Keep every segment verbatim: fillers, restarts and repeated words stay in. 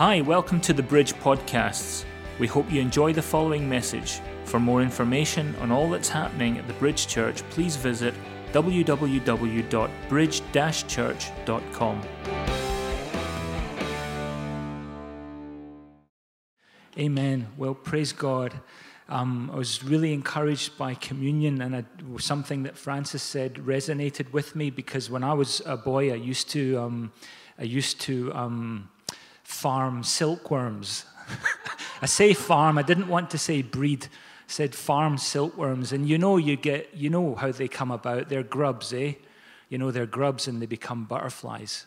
Hi, welcome to the Bridge Podcasts. We hope you enjoy the following message. For more information on all that's happening at the Bridge Church, please visit w w w dot bridge dash church dot com. Amen. Well, praise God. Um, I was really encouraged by communion, and I, something that Francis said resonated with me, because when I was a boy, I used to, um, I used to um, farm silkworms. I say farm, I didn't want to say breed, I said farm silkworms. And you know you get, you know how they come about, they're grubs, eh? You know, they're grubs and they become butterflies.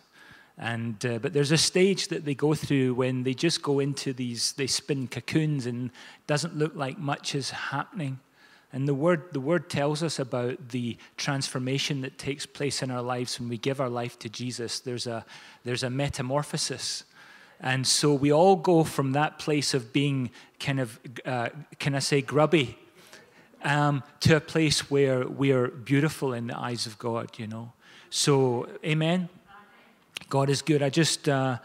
And uh, but there's a stage that they go through when they just go into these, they spin cocoons and doesn't look like much is happening. And the word, the word tells us about the transformation that takes place in our lives when we give our life to Jesus. There's a, there's a metamorphosis. And so we all go from that place of being kind of, uh, can I say, grubby, um, to a place where we are beautiful in the eyes of God, you know. So, amen. God is good. I just uh,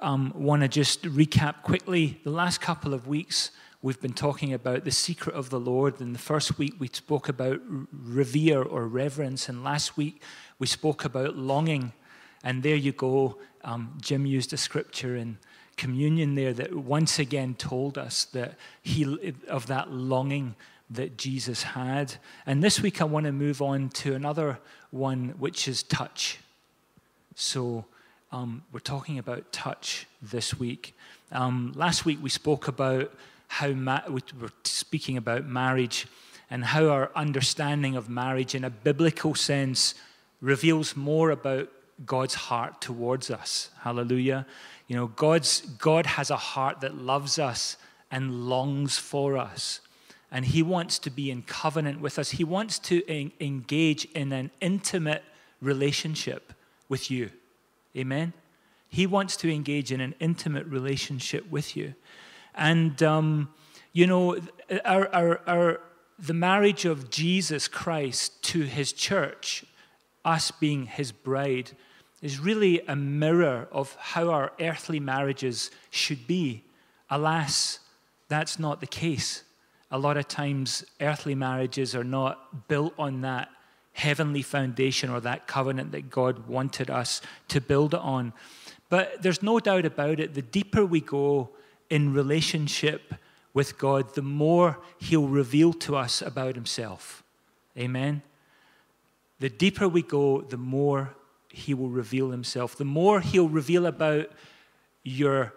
um, want to just recap quickly. The last couple of weeks, we've been talking about the secret of the Lord. And the first week, we spoke about revere or reverence. And last week, we spoke about longing. And there you go. Um, Jim used a scripture in communion there that once again told us that he of that longing that Jesus had. And this week I want to move on to another one, which is touch. So um, we're talking about touch this week. Um, last week we spoke about how ma- we were speaking about marriage and how our understanding of marriage in a biblical sense reveals more about God's heart towards us. Hallelujah. You know, God's God has a heart that loves us and longs for us. And he wants to be in covenant with us. He wants to en- engage in an intimate relationship with you. Amen. He wants to engage in an intimate relationship with you. And, um, you know, our, our, our, the marriage of Jesus Christ to his church, us being his bride, is really a mirror of how our earthly marriages should be. Alas, that's not the case. A lot of times, earthly marriages are not built on that heavenly foundation or that covenant that God wanted us to build it on. But there's no doubt about it, the deeper we go in relationship with God, the more he'll reveal to us about himself. Amen? The deeper we go, the more he will reveal himself. The more he'll reveal about your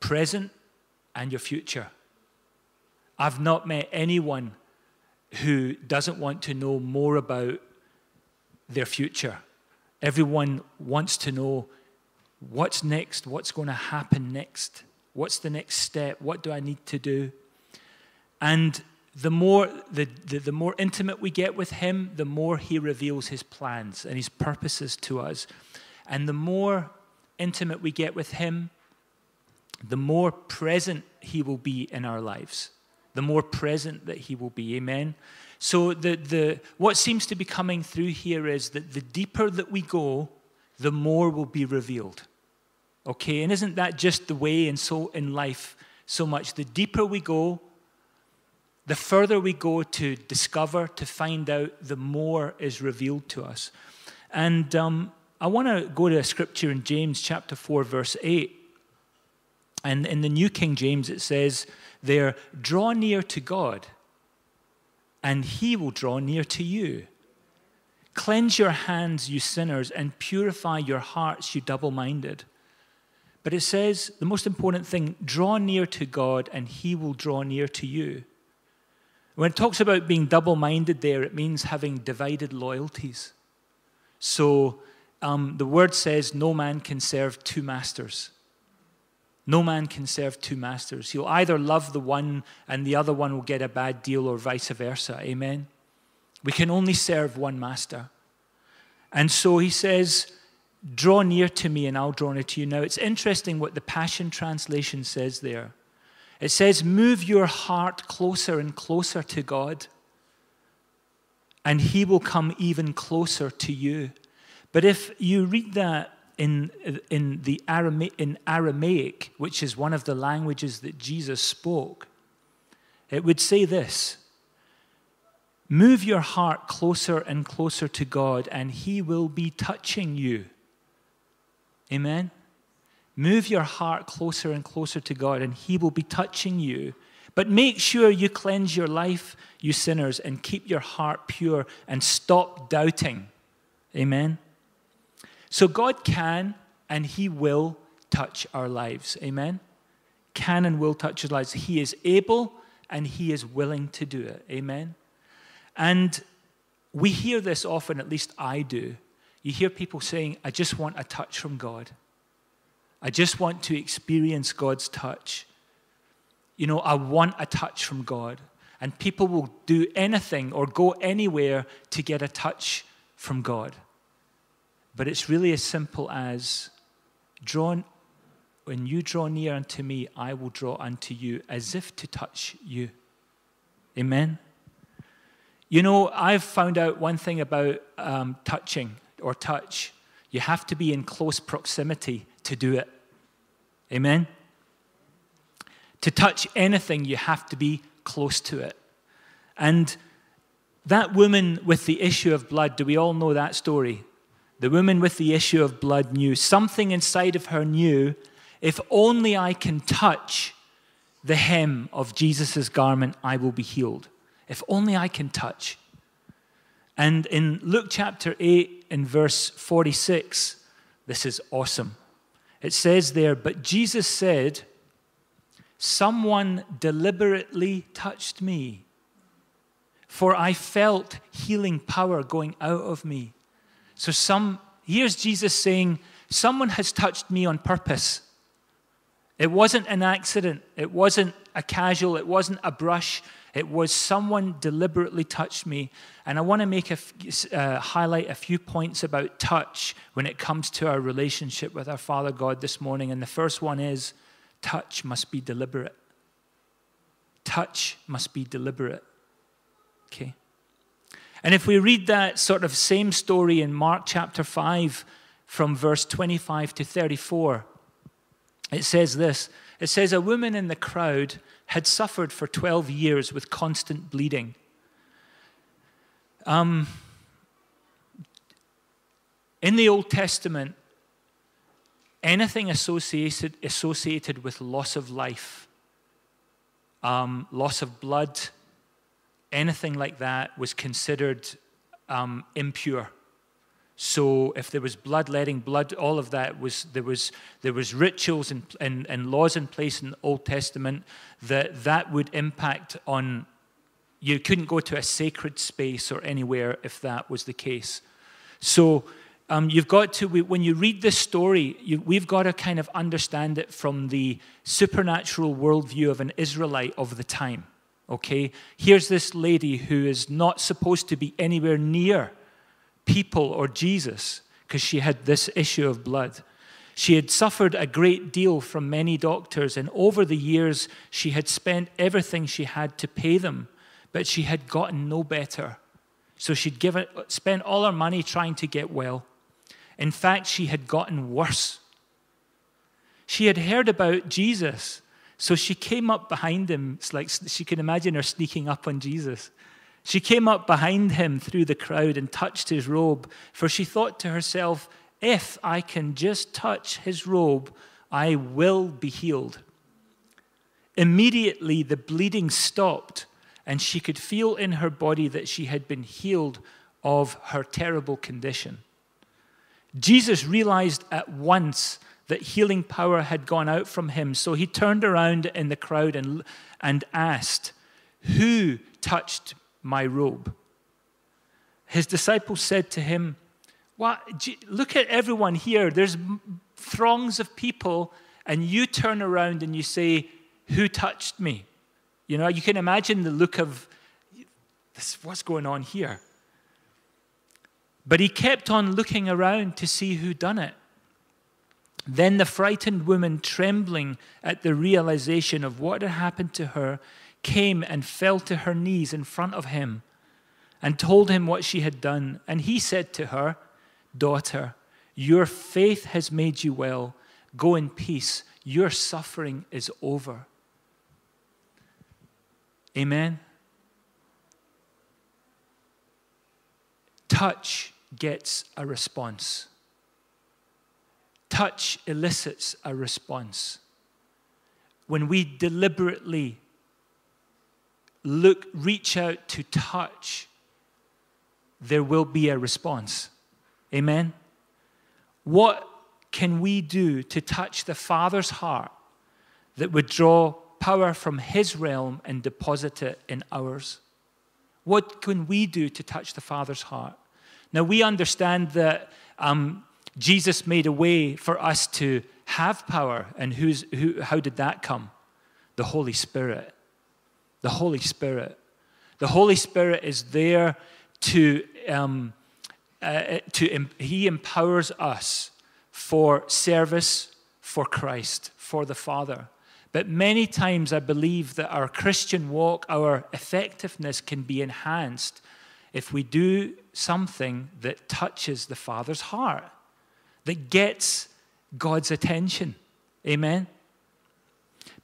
present and your future. I've not met anyone who doesn't want to know more about their future. Everyone wants to know what's next, what's going to happen next, what's the next step, what do I need to do? And The more the, the, the more intimate we get with him, the more he reveals his plans and his purposes to us. And the more intimate we get with him, the more present he will be in our lives. The more present that he will be. Amen. So the the what seems to be coming through here is that the deeper that we go, the more will be revealed. Okay, and isn't that just the way in so in life so much? The deeper we go, the further we go to discover, to find out, the more is revealed to us. And um, I want to go to a scripture in James chapter four, verse eight. And in the New King James, it says there, draw near to God, and he will draw near to you. Cleanse your hands, you sinners, and purify your hearts, you double-minded. But it says, the most important thing, draw near to God, and he will draw near to you. When it talks about being double-minded there, it means having divided loyalties. So um, the word says no man can serve two masters. No man can serve two masters. He'll either love the one and the other one will get a bad deal, or vice versa. Amen? We can only serve one master. And so he says, draw near to me and I'll draw near to you. Now it's interesting what the Passion Translation says there. It says, move your heart closer and closer to God, and he will come even closer to you. But if you read that in in the Arama- in Aramaic, which is one of the languages that Jesus spoke, it would say this: move your heart closer and closer to God, and He will be touching you. Amen? Move your heart closer and closer to God, and He will be touching you. But make sure you cleanse your life, you sinners, and keep your heart pure and stop doubting. Amen? So God can and He will touch our lives. Amen? Can and will touch our lives. He is able and He is willing to do it. Amen? And we hear this often, at least I do. You hear people saying, I just want a touch from God. I just want to experience God's touch. You know, I want a touch from God. And people will do anything or go anywhere to get a touch from God. But it's really as simple as, draw, when you draw near unto me, I will draw unto you, as if to touch you. Amen? You know, I've found out one thing about um, touching or touch. You have to be in close proximity to do it. Amen? To touch anything, you have to be close to it. And that woman with the issue of blood, do we all know that story? The woman with the issue of blood knew. Something inside of her knew, if only I can touch the hem of Jesus' garment, I will be healed. If only I can touch. And in Luke chapter eight, in verse forty-six, this is awesome. It says there, but Jesus said, someone deliberately touched me, for I felt healing power going out of me. So some, here's Jesus saying, someone has touched me on purpose. It wasn't an accident. It wasn't a casual. It wasn't a brush. It was someone deliberately touched me. And I want to make a, uh, highlight a few points about touch when it comes to our relationship with our Father God this morning. And the first one is, touch must be deliberate. Touch must be deliberate. Okay? And if we read that sort of same story in Mark chapter five from verse twenty-five to thirty-four, it says this. It says, a woman in the crowd had suffered for twelve years with constant bleeding. Um, in the Old Testament, anything associated, associated with loss of life, um, loss of blood, anything like that was considered um, impure. So if there was bloodletting, blood, all of that was, there was, there was rituals and, and, and laws in place in the Old Testament that that would impact on, you couldn't go to a sacred space or anywhere if that was the case. So um, you've got to, when you read this story, you, we've got to kind of understand it from the supernatural worldview of an Israelite of the time, okay? Here's this lady who is not supposed to be anywhere near people or Jesus, because she had this issue of blood. She had suffered a great deal from many doctors, and over the years, she had spent everything she had to pay them, but she had gotten no better. So she'd given, spent all her money trying to get well. In fact, she had gotten worse. She had heard about Jesus, so she came up behind him. It's like she can imagine her sneaking up on Jesus. She came up behind him through the crowd and touched his robe, for she thought to herself, if I can just touch his robe, I will be healed. Immediately the bleeding stopped, and she could feel in her body that she had been healed of her terrible condition. Jesus realized at once that healing power had gone out from him, so he turned around in the crowd and, and asked, who touched me? My robe. His disciples said to him, well, look at everyone here. There's throngs of people, and you turn around and you say, who touched me? You know, you can imagine the look of, this, what's going on here? But he kept on looking around to see who done it. Then the frightened woman, trembling at the realization of what had happened to her, came and fell to her knees in front of him and told him what she had done. And he said to her, daughter, Your faith has made you well. Go in peace. Your suffering is over. Amen? Touch gets a response. Touch elicits a response. When we deliberately look, reach out to touch, there will be a response. Amen? What can we do to touch the Father's heart that would draw power from His realm and deposit it in ours? What can we do to touch the Father's heart? Now, we understand that um, Jesus made a way for us to have power. And who's, who, how did that come? The Holy Spirit. The Holy Spirit. The Holy Spirit is there to, um, uh, to He empowers us for service, for Christ, for the Father. But many times I believe that our Christian walk, our effectiveness can be enhanced if we do something that touches the Father's heart, that gets God's attention. Amen?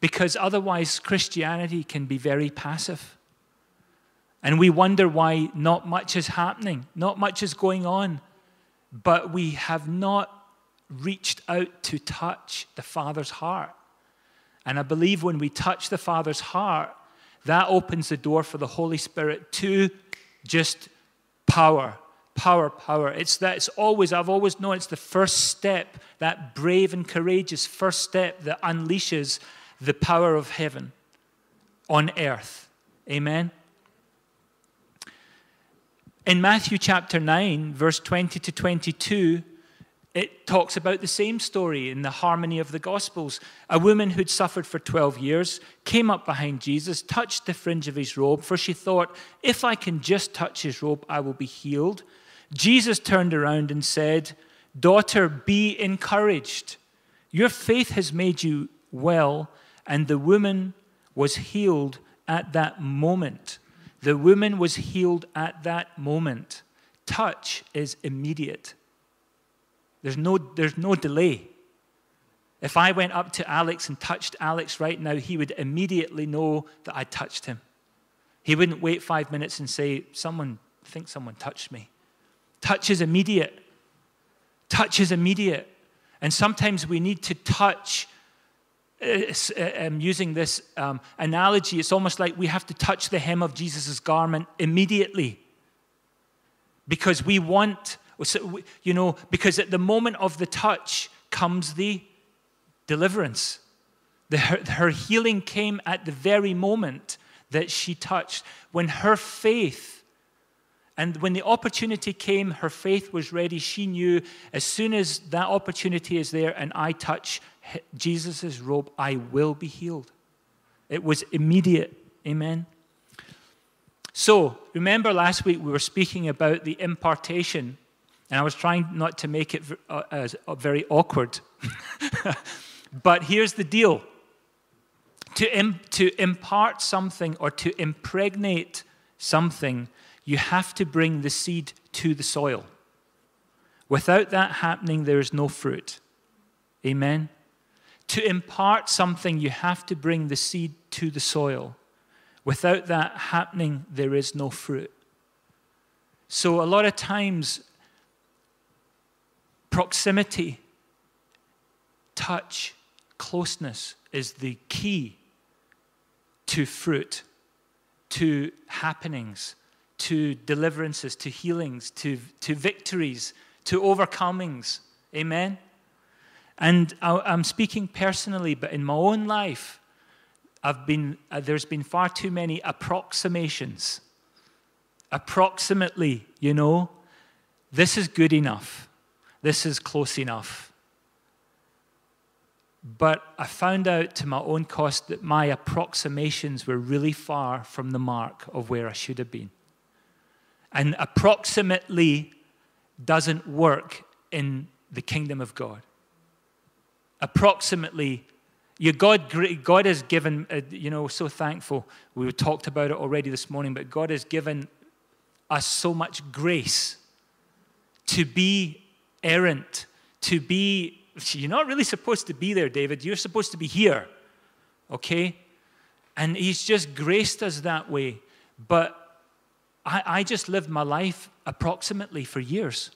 Because otherwise Christianity can be very passive. And we wonder why not much is happening, not much is going on, but we have not reached out to touch the Father's heart. And I believe when we touch the Father's heart, that opens the door for the Holy Spirit to just power, power, power. It's that it's always, I've always known it's the first step, that brave and courageous first step that unleashes the power of heaven on earth. Amen? In Matthew chapter nine, verse twenty to twenty-two, it talks about the same story in the harmony of the Gospels. A woman who'd suffered for twelve years came up behind Jesus, touched the fringe of his robe, for she thought, if I can just touch his robe, I will be healed. Jesus turned around and said, daughter, be encouraged. Your faith has made you well. And the woman was healed at that moment. The woman was healed at that moment. Touch is immediate. There's no, there's no delay. If I went up to Alex and touched Alex right now, he would immediately know that I touched him. He wouldn't wait five minutes and say, someone, I think someone touched me. Touch is immediate. Touch is immediate. And sometimes we need to touch. I'm using this um, analogy. It's almost like we have to touch the hem of Jesus' garment immediately. Because we want... So, you know, because at the moment of the touch comes the deliverance. The, her, her healing came at the very moment that she touched. When her faith, and when the opportunity came, her faith was ready. She knew as soon as that opportunity is there and I touch Jesus' robe, I will be healed. It was immediate. Amen. So, remember last week we were speaking about the impartation. And I was trying not to make it very awkward. But here's the deal. To, im- to impart something or to impregnate something, you have to bring the seed to the soil. Without that happening, there is no fruit. Amen? To impart something, you have to bring the seed to the soil. Without that happening, there is no fruit. So a lot of times... proximity, touch, closeness is the key to fruit, to happenings, to deliverances, to healings, to, to victories, to overcomings. Amen? And I, I'm speaking personally, but in my own life, I've been, uh, there's been far too many approximations. Approximately, you know, this is good enough. This is close enough. But I found out to my own cost that my approximations were really far from the mark of where I should have been. And approximately doesn't work in the kingdom of God. Approximately, your God, God has given, you know, so thankful. We talked about it already this morning, but God has given us so much grace to be errant, to be, you're not really supposed to be there, David. You're supposed to be here, okay? And he's just graced us that way. But I, I just lived my life approximately for years.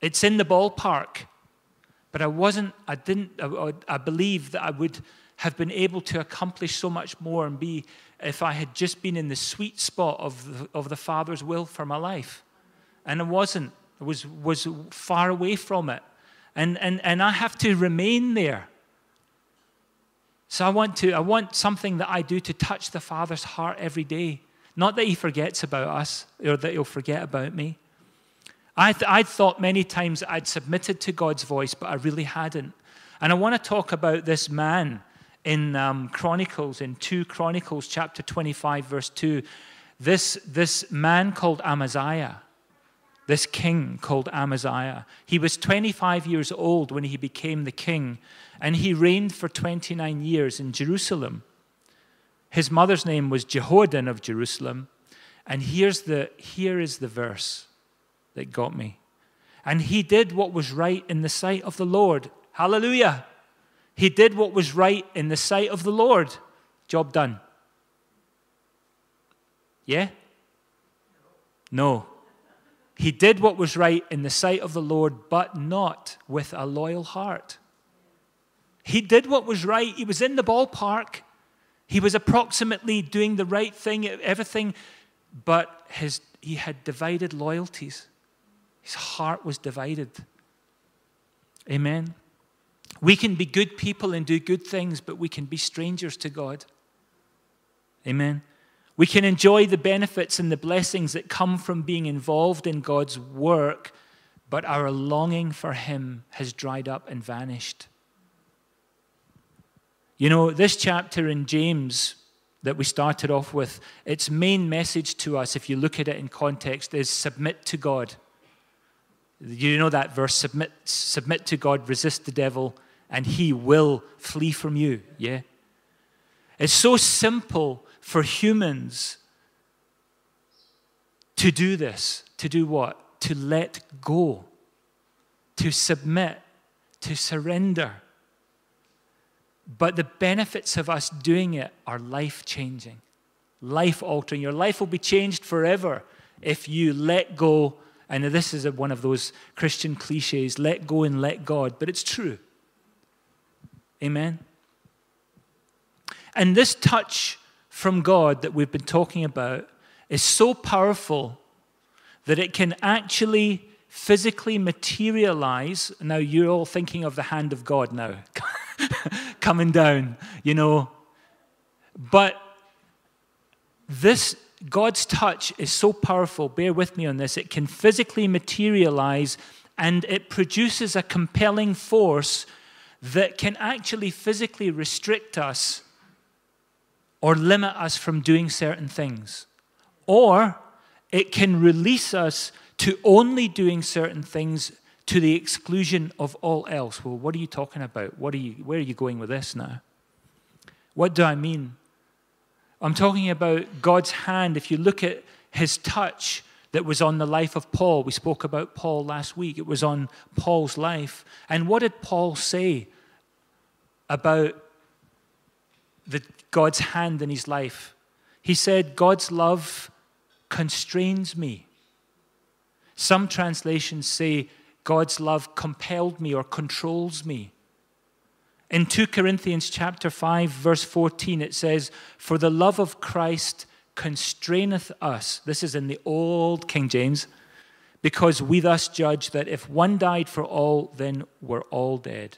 It's in the ballpark. But I wasn't, I didn't, I, I believe that I would have been able to accomplish so much more and be, if I had just been in the sweet spot of the, of the Father's will for my life. And I wasn't. I was, was far away from it. And, and, and I have to remain there. So I want to, I want something that I do to touch the Father's heart every day. Not that he forgets about us or that he'll forget about me. I th- I'd thought many times I'd submitted to God's voice, but I really hadn't. And I want to talk about this man in um, Chronicles, in Second Chronicles, chapter twenty-five, verse two. This, this man called Amaziah, this king called Amaziah, he was twenty-five years old when he became the king, and he reigned for twenty-nine years in Jerusalem. His mother's name was Jehoadan of Jerusalem, and here's the, here is the verse that got me. And he did what was right in the sight of the Lord. Hallelujah. He did what was right in the sight of the Lord. Job done. Yeah? No. He did what was right in the sight of the Lord, but not with a loyal heart. He did what was right. He was in the ballpark. He was approximately doing the right thing, everything, but his, he had divided loyalties. His heart was divided. Amen. We can be good people and do good things, but we can be strangers to God. Amen. We can enjoy the benefits and the blessings that come from being involved in God's work, but our longing for him has dried up and vanished. You know, this chapter in James that we started off with, its main message to us, if you look at it in context, is submit to God. You know that verse, submit, submit to God, resist the devil, and he will flee from you, yeah? It's so simple for humans to do this. To do what? To let go, to submit, to surrender. But the benefits of us doing it are life-changing, life-altering. Your life will be changed forever if you let go. And this is one of those Christian cliches, let go and let God. But it's true. Amen? And this touch from God that we've been talking about is so powerful that it can actually physically materialize. Now, you're all thinking of the hand of God now. Coming down, you know. But this, God's touch is so powerful, bear with me on this, it can physically materialize and it produces a compelling force that can actually physically restrict us or limit us from doing certain things. Or it can release us to only doing certain things to the exclusion of all else. Well, what are you talking about? What are you, where are you going with this now? What do I mean? I'm talking about God's hand. If you look at his touch that was on the life of Paul, we spoke about Paul last week. It was on Paul's life. And what did Paul say about the, God's hand in his life? He said, God's love constrains me. Some translations say, God's love compelled me or controls me. In Second Corinthians chapter five, verse fourteen, it says, for the love of Christ constraineth us. This is in the old King James. Because we thus judge that if one died for all, then we're all dead.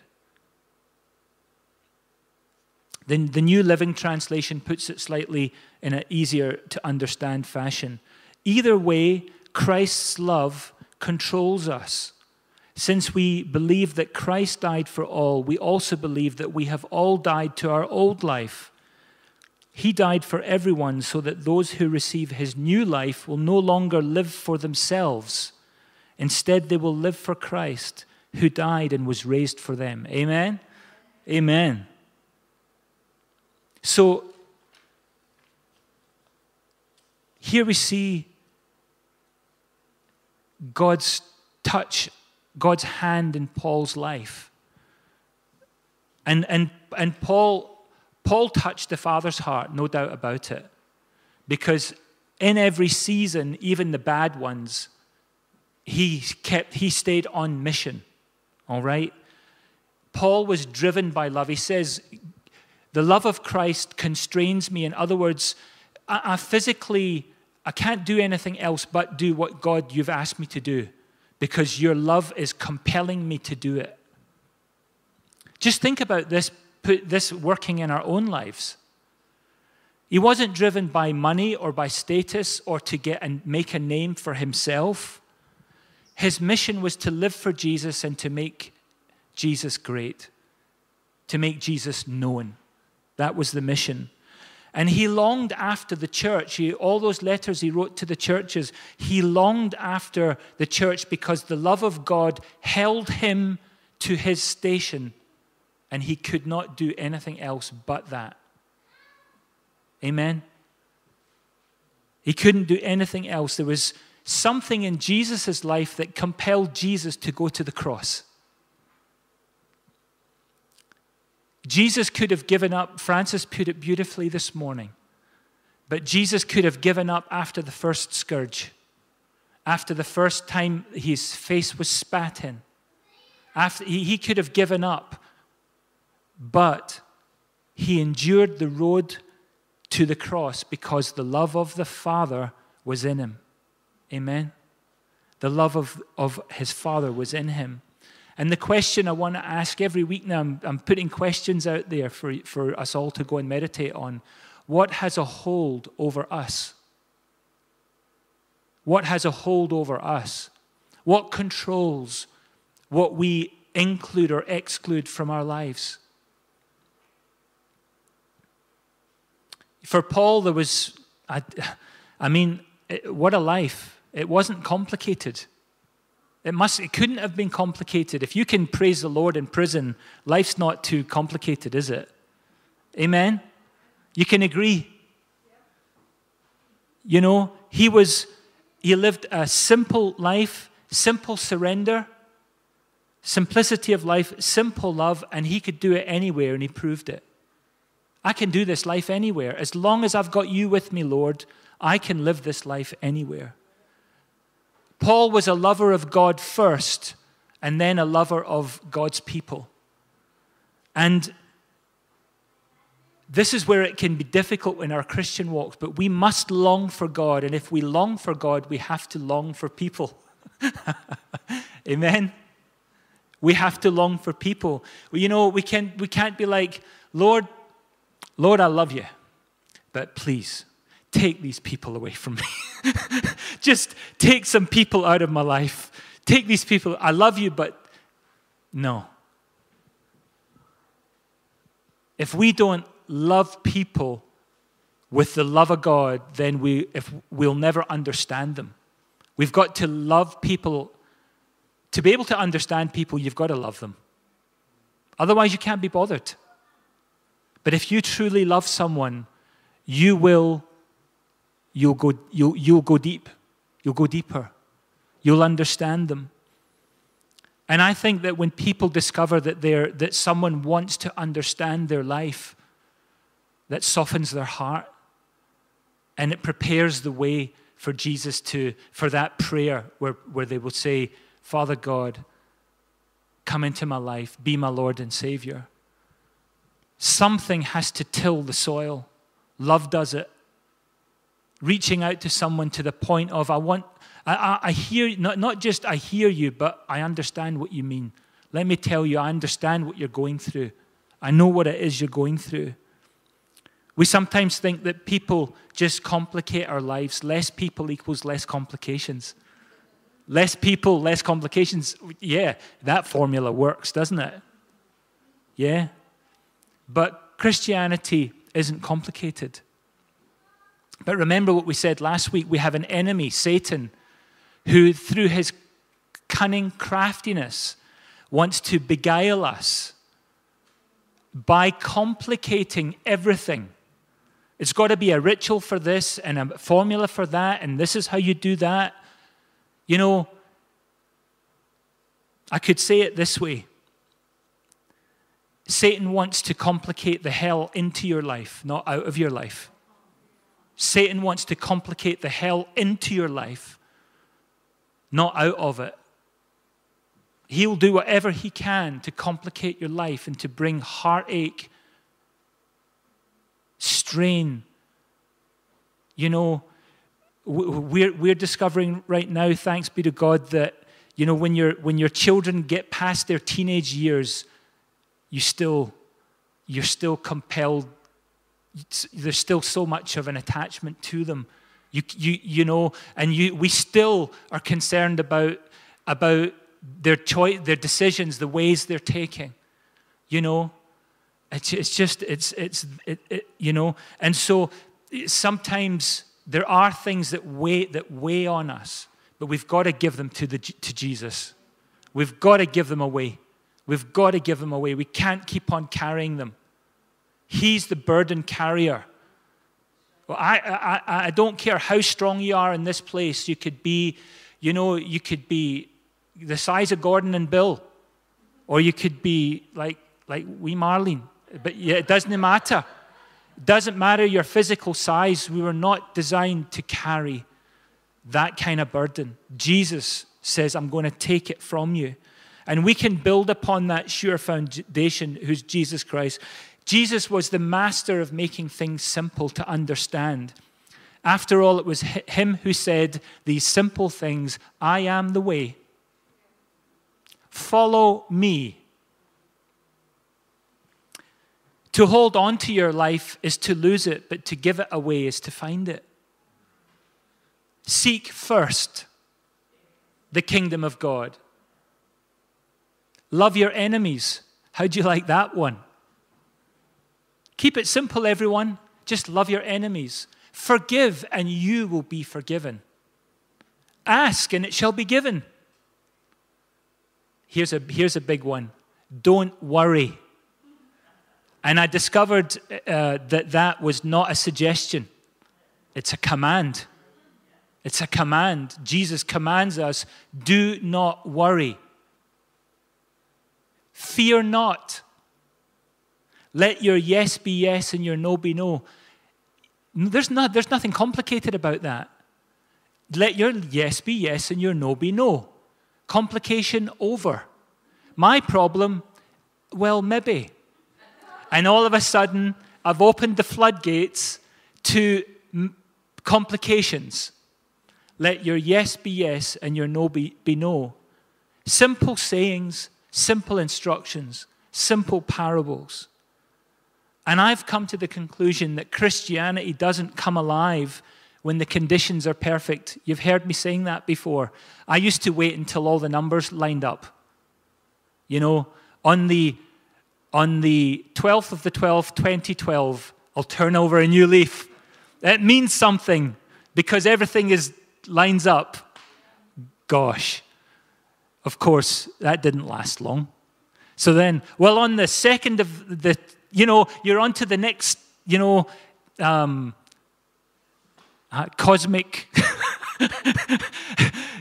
Then the New Living Translation puts it slightly in an easier to understand fashion. Either way, Christ's love controls us. Since we believe that Christ died for all, we also believe that we have all died to our old life. He died for everyone so that those who receive his new life will no longer live for themselves. Instead, they will live for Christ, who died and was raised for them. Amen? Amen. So, here we see God's touch God's hand in Paul's life. And, and, and Paul, Paul touched the Father's heart, no doubt about it. Because in every season, even the bad ones, he kept, he stayed on mission, all right? Paul was driven by love. He says, the love of Christ constrains me. In other words, I, I physically, I can't do anything else but do what God you've asked me to do, because your love is compelling me to do it. Just think about this, put this working in our own lives. He wasn't driven by money or by status or to get and make a name for himself. His mission was to live for Jesus and to make Jesus great, to make Jesus known. That was the mission. And he longed after the church. He, all those letters he wrote to the churches, he longed after the church because the love of God held him to his station, and he could not do anything else but that. Amen. He couldn't do anything else. There was something in Jesus' life that compelled Jesus to go to the cross. Jesus could have given up. Francis put it beautifully this morning. But Jesus could have given up after the first scourge, after the first time his face was spat in. After, he, he could have given up, but he endured the road to the cross because the love of the Father was in him. Amen? The love of, of his Father was in him. And the question I want to ask every week now, I'm, I'm putting questions out there for, for us all to go and meditate on. What has a hold over us? What has a hold over us? What controls what we include or exclude from our lives? For Paul, there was, I, I mean, it, what a life. It wasn't complicated. It must, it couldn't have been complicated. If you can praise the Lord in prison, life's not too complicated, is it? Amen? You can agree. You know, he was, he lived a simple life, simple surrender, simplicity of life, simple love, and he could do it anywhere, and he proved it. I can do this life anywhere. As long as I've got you with me, Lord, I can live this life anywhere. Paul was a lover of God first, and then a lover of God's people. And this is where it can be difficult in our Christian walk, but we must long for God. And if we long for God, we have to long for people. Amen? We have to long for people. You know, we can't, we can't be like, Lord, Lord, I love you, but please take these people away from me. Just take some people out of my life. Take these people. I love you, but no. If we don't love people with the love of God, then we, if, we'll never understand them. We've got to love people. To be able to understand people, you've got to love them. Otherwise, you can't be bothered. But if you truly love someone, you will, you'll go, you'll, you'll go deep. You'll go deeper. You'll understand them. And I think that when people discover that they're, that someone wants to understand their life, that softens their heart, and it prepares the way for Jesus to, for that prayer where, where they will say, Father God, come into my life, be my Lord and Savior. Something has to till the soil. Love does it. Reaching out to someone to the point of, I want, I, I, I hear, not, not just I hear you, but I understand what you mean. Let me tell you, I understand what you're going through. I know what it is you're going through. We sometimes think that people just complicate our lives. Less people equals less complications. Less people, less complications. Yeah, that formula works, doesn't it? Yeah. But Christianity isn't complicated. But remember what we said last week. We have an enemy, Satan, who through his cunning craftiness wants to beguile us by complicating everything. It's got to be a ritual for this and a formula for that, and this is how you do that. You know, I could say it this way. Satan wants to complicate the hell into your life, not out of your life. Satan wants to complicate the hell into your life, not out of it. He'll do whatever he can to complicate your life and to bring heartache, strain. You know, we're, we're discovering right now, thanks be to God, that, you know, when, you're, when your children get past their teenage years, you still, you're still compelled. There's still so much of an attachment to them. You, you, you know, and you, we still are concerned about, about their choice, their decisions, the ways they're taking, you know. It's, it's just, it's, it's, it, it, you know. And so sometimes there are things that weigh, that weigh on us, but we've got to give them to, the, to Jesus. We've got to give them away. We've got to give them away. We can't keep on carrying them. He's the burden carrier. Well, I, I, I don't care how strong you are in this place. You could be, you know, you could be the size of Gordon and Bill, or you could be like, like wee Marlene. But yeah, it doesn't matter. It doesn't matter your physical size. We were not designed to carry that kind of burden. Jesus says, I'm going to take it from you. And we can build upon that sure foundation, who's Jesus Christ. Jesus was the master of making things simple to understand. After all, it was him who said these simple things, I am the way. Follow me. To hold on to your life is to lose it, but to give it away is to find it. Seek first the kingdom of God. Love your enemies. How do you like that one? Keep it simple, everyone. Just love your enemies. Forgive, and you will be forgiven. Ask, and it shall be given. Here's a, here's a big one. Don't worry. And I discovered uh, that that was not a suggestion. It's a command. It's a command. Jesus commands us, do not worry. Fear not. Let your yes be yes and your no be no. There's, not, there's nothing complicated about that. Let your yes be yes and your no be no. Complication over. My problem, well, maybe. And all of a sudden, I've opened the floodgates to complications. Let your yes be yes and your no be, be no. Simple sayings. Simple instructions, simple parables. And I've come to the conclusion that Christianity doesn't come alive when the conditions are perfect. You've heard me saying that before. I used to wait until all the numbers lined up. You know, on the, on the twelfth of the twelfth, twenty twelve, I'll turn over a new leaf. It means something because everything is lines up. Gosh. Of course, that didn't last long. So then, well, on the second of the, you know, you're on to the next, you know, um, uh, cosmic,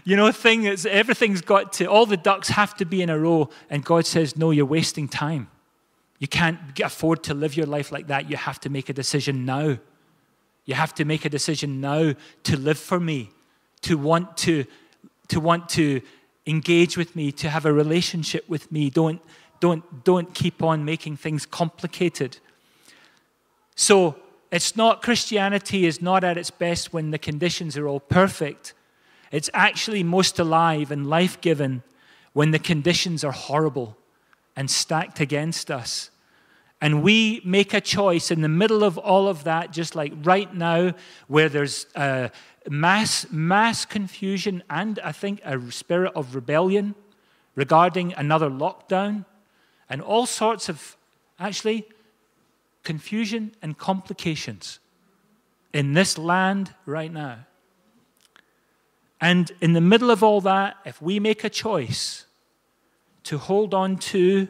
you know, thing. That's, everything's got to, all the ducks have to be in a row. And God says, no, you're wasting time. You can't afford to live your life like that. You have to make a decision now. You have to make a decision now to live for me, to want to, to want to, engage with me, to have a relationship with me. Don't, don't, don't keep on making things complicated. So it's not, Christianity is not at its best when the conditions are all perfect. It's actually most alive and life-given when the conditions are horrible and stacked against us. And we make a choice in the middle of all of that, just like right now, where there's uh, mass, mass confusion and I think a spirit of rebellion regarding another lockdown and all sorts of, actually, confusion and complications in this land right now. And in the middle of all that, if we make a choice to hold on to,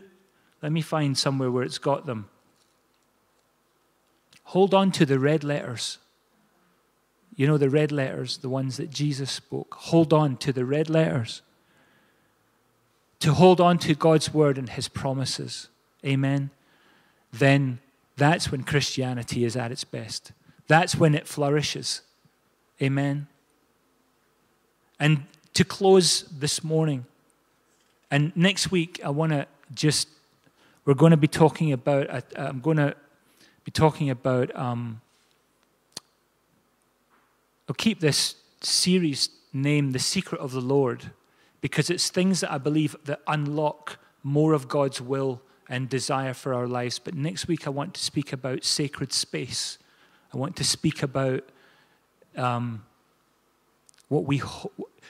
let me find somewhere where it's got them. Hold on to the red letters. You know the red letters, the ones that Jesus spoke. Hold on to the red letters. to hold on to God's word and his promises, amen, then that's when Christianity is at its best. That's when it flourishes, amen. And to close this morning, and next week I want to just, we're going to be talking about, I'm going to be talking about, um, I'll keep this series named The Secret of the Lord, because it's things that I believe that unlock more of God's will and desire for our lives. But next week I want to speak about sacred space. I want to speak about um, what we,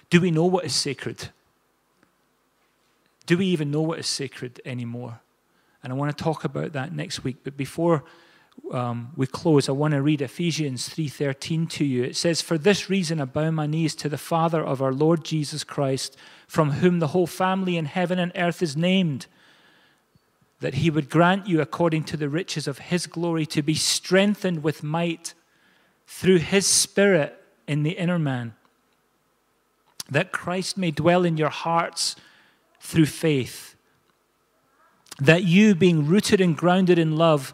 do we know what is sacred? Do we even know what is sacred anymore? And I want to talk about that next week. But before um, we close, I want to read Ephesians three thirteen to you. It says, "For this reason I bow my knees to the Father of our Lord Jesus Christ, from whom the whole family in heaven and earth is named, that he would grant you according to the riches of his glory to be strengthened with might through his Spirit in the inner man, that Christ may dwell in your hearts through faith, that you, being rooted and grounded in love,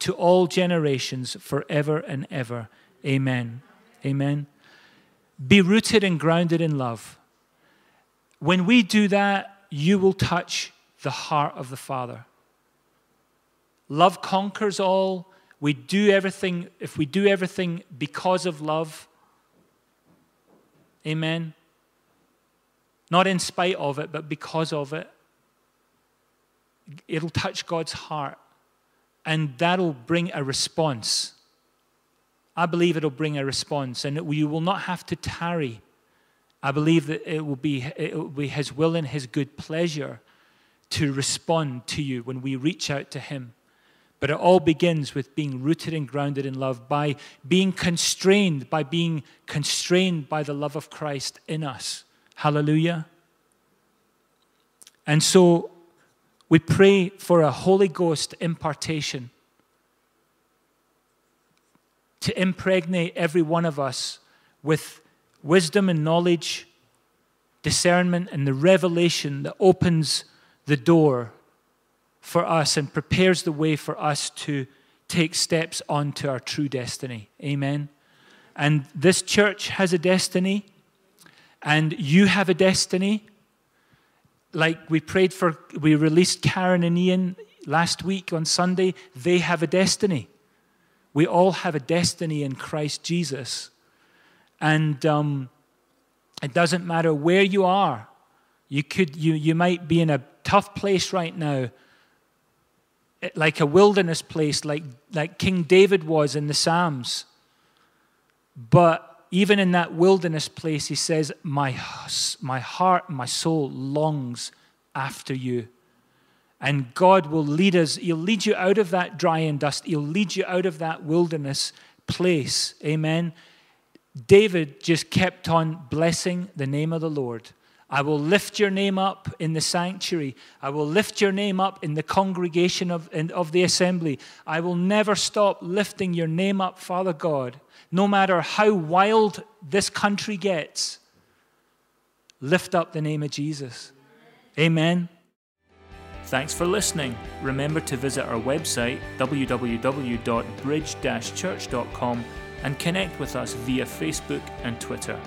to all generations forever and ever. Amen." Amen. Be rooted and grounded in love. When we do that, you will touch the heart of the Father. Love conquers all. We do everything, if we do everything because of love, amen, not in spite of it, but because of it, it'll touch God's heart, and that'll bring a response. I believe it'll bring a response, and it, you will not have to tarry. I believe that it will be, it will be his will and his good pleasure to respond to you when we reach out to him. But it all begins with being rooted and grounded in love, by being constrained, by being constrained by the love of Christ in us. Hallelujah. And so we pray for a Holy Ghost impartation to impregnate every one of us with wisdom and knowledge, discernment, and the revelation that opens the door for us and prepares the way for us to take steps onto our true destiny. Amen. And this church has a destiny, and you have a destiny. Like we prayed for, we released Karen and Ian last week on Sunday. They have a destiny. We all have a destiny in Christ Jesus. And um, it doesn't matter where you are. You could, you, you might be in a tough place right now, like a wilderness place, like, like King David was in the Psalms. But even in that wilderness place, he says, my, my heart and my soul longs after you. And God will lead us. He'll lead you out of that dry and dust. He'll lead you out of that wilderness place. Amen. David just kept on blessing the name of the Lord. I will lift your name up in the sanctuary. I will lift your name up in the congregation of, in, of the assembly. I will never stop lifting your name up, Father God. No matter how wild this country gets, lift up the name of Jesus. Amen. Thanks for listening. Remember to visit our website, w w w dot bridge dash church dot com, and connect with us via Facebook and Twitter.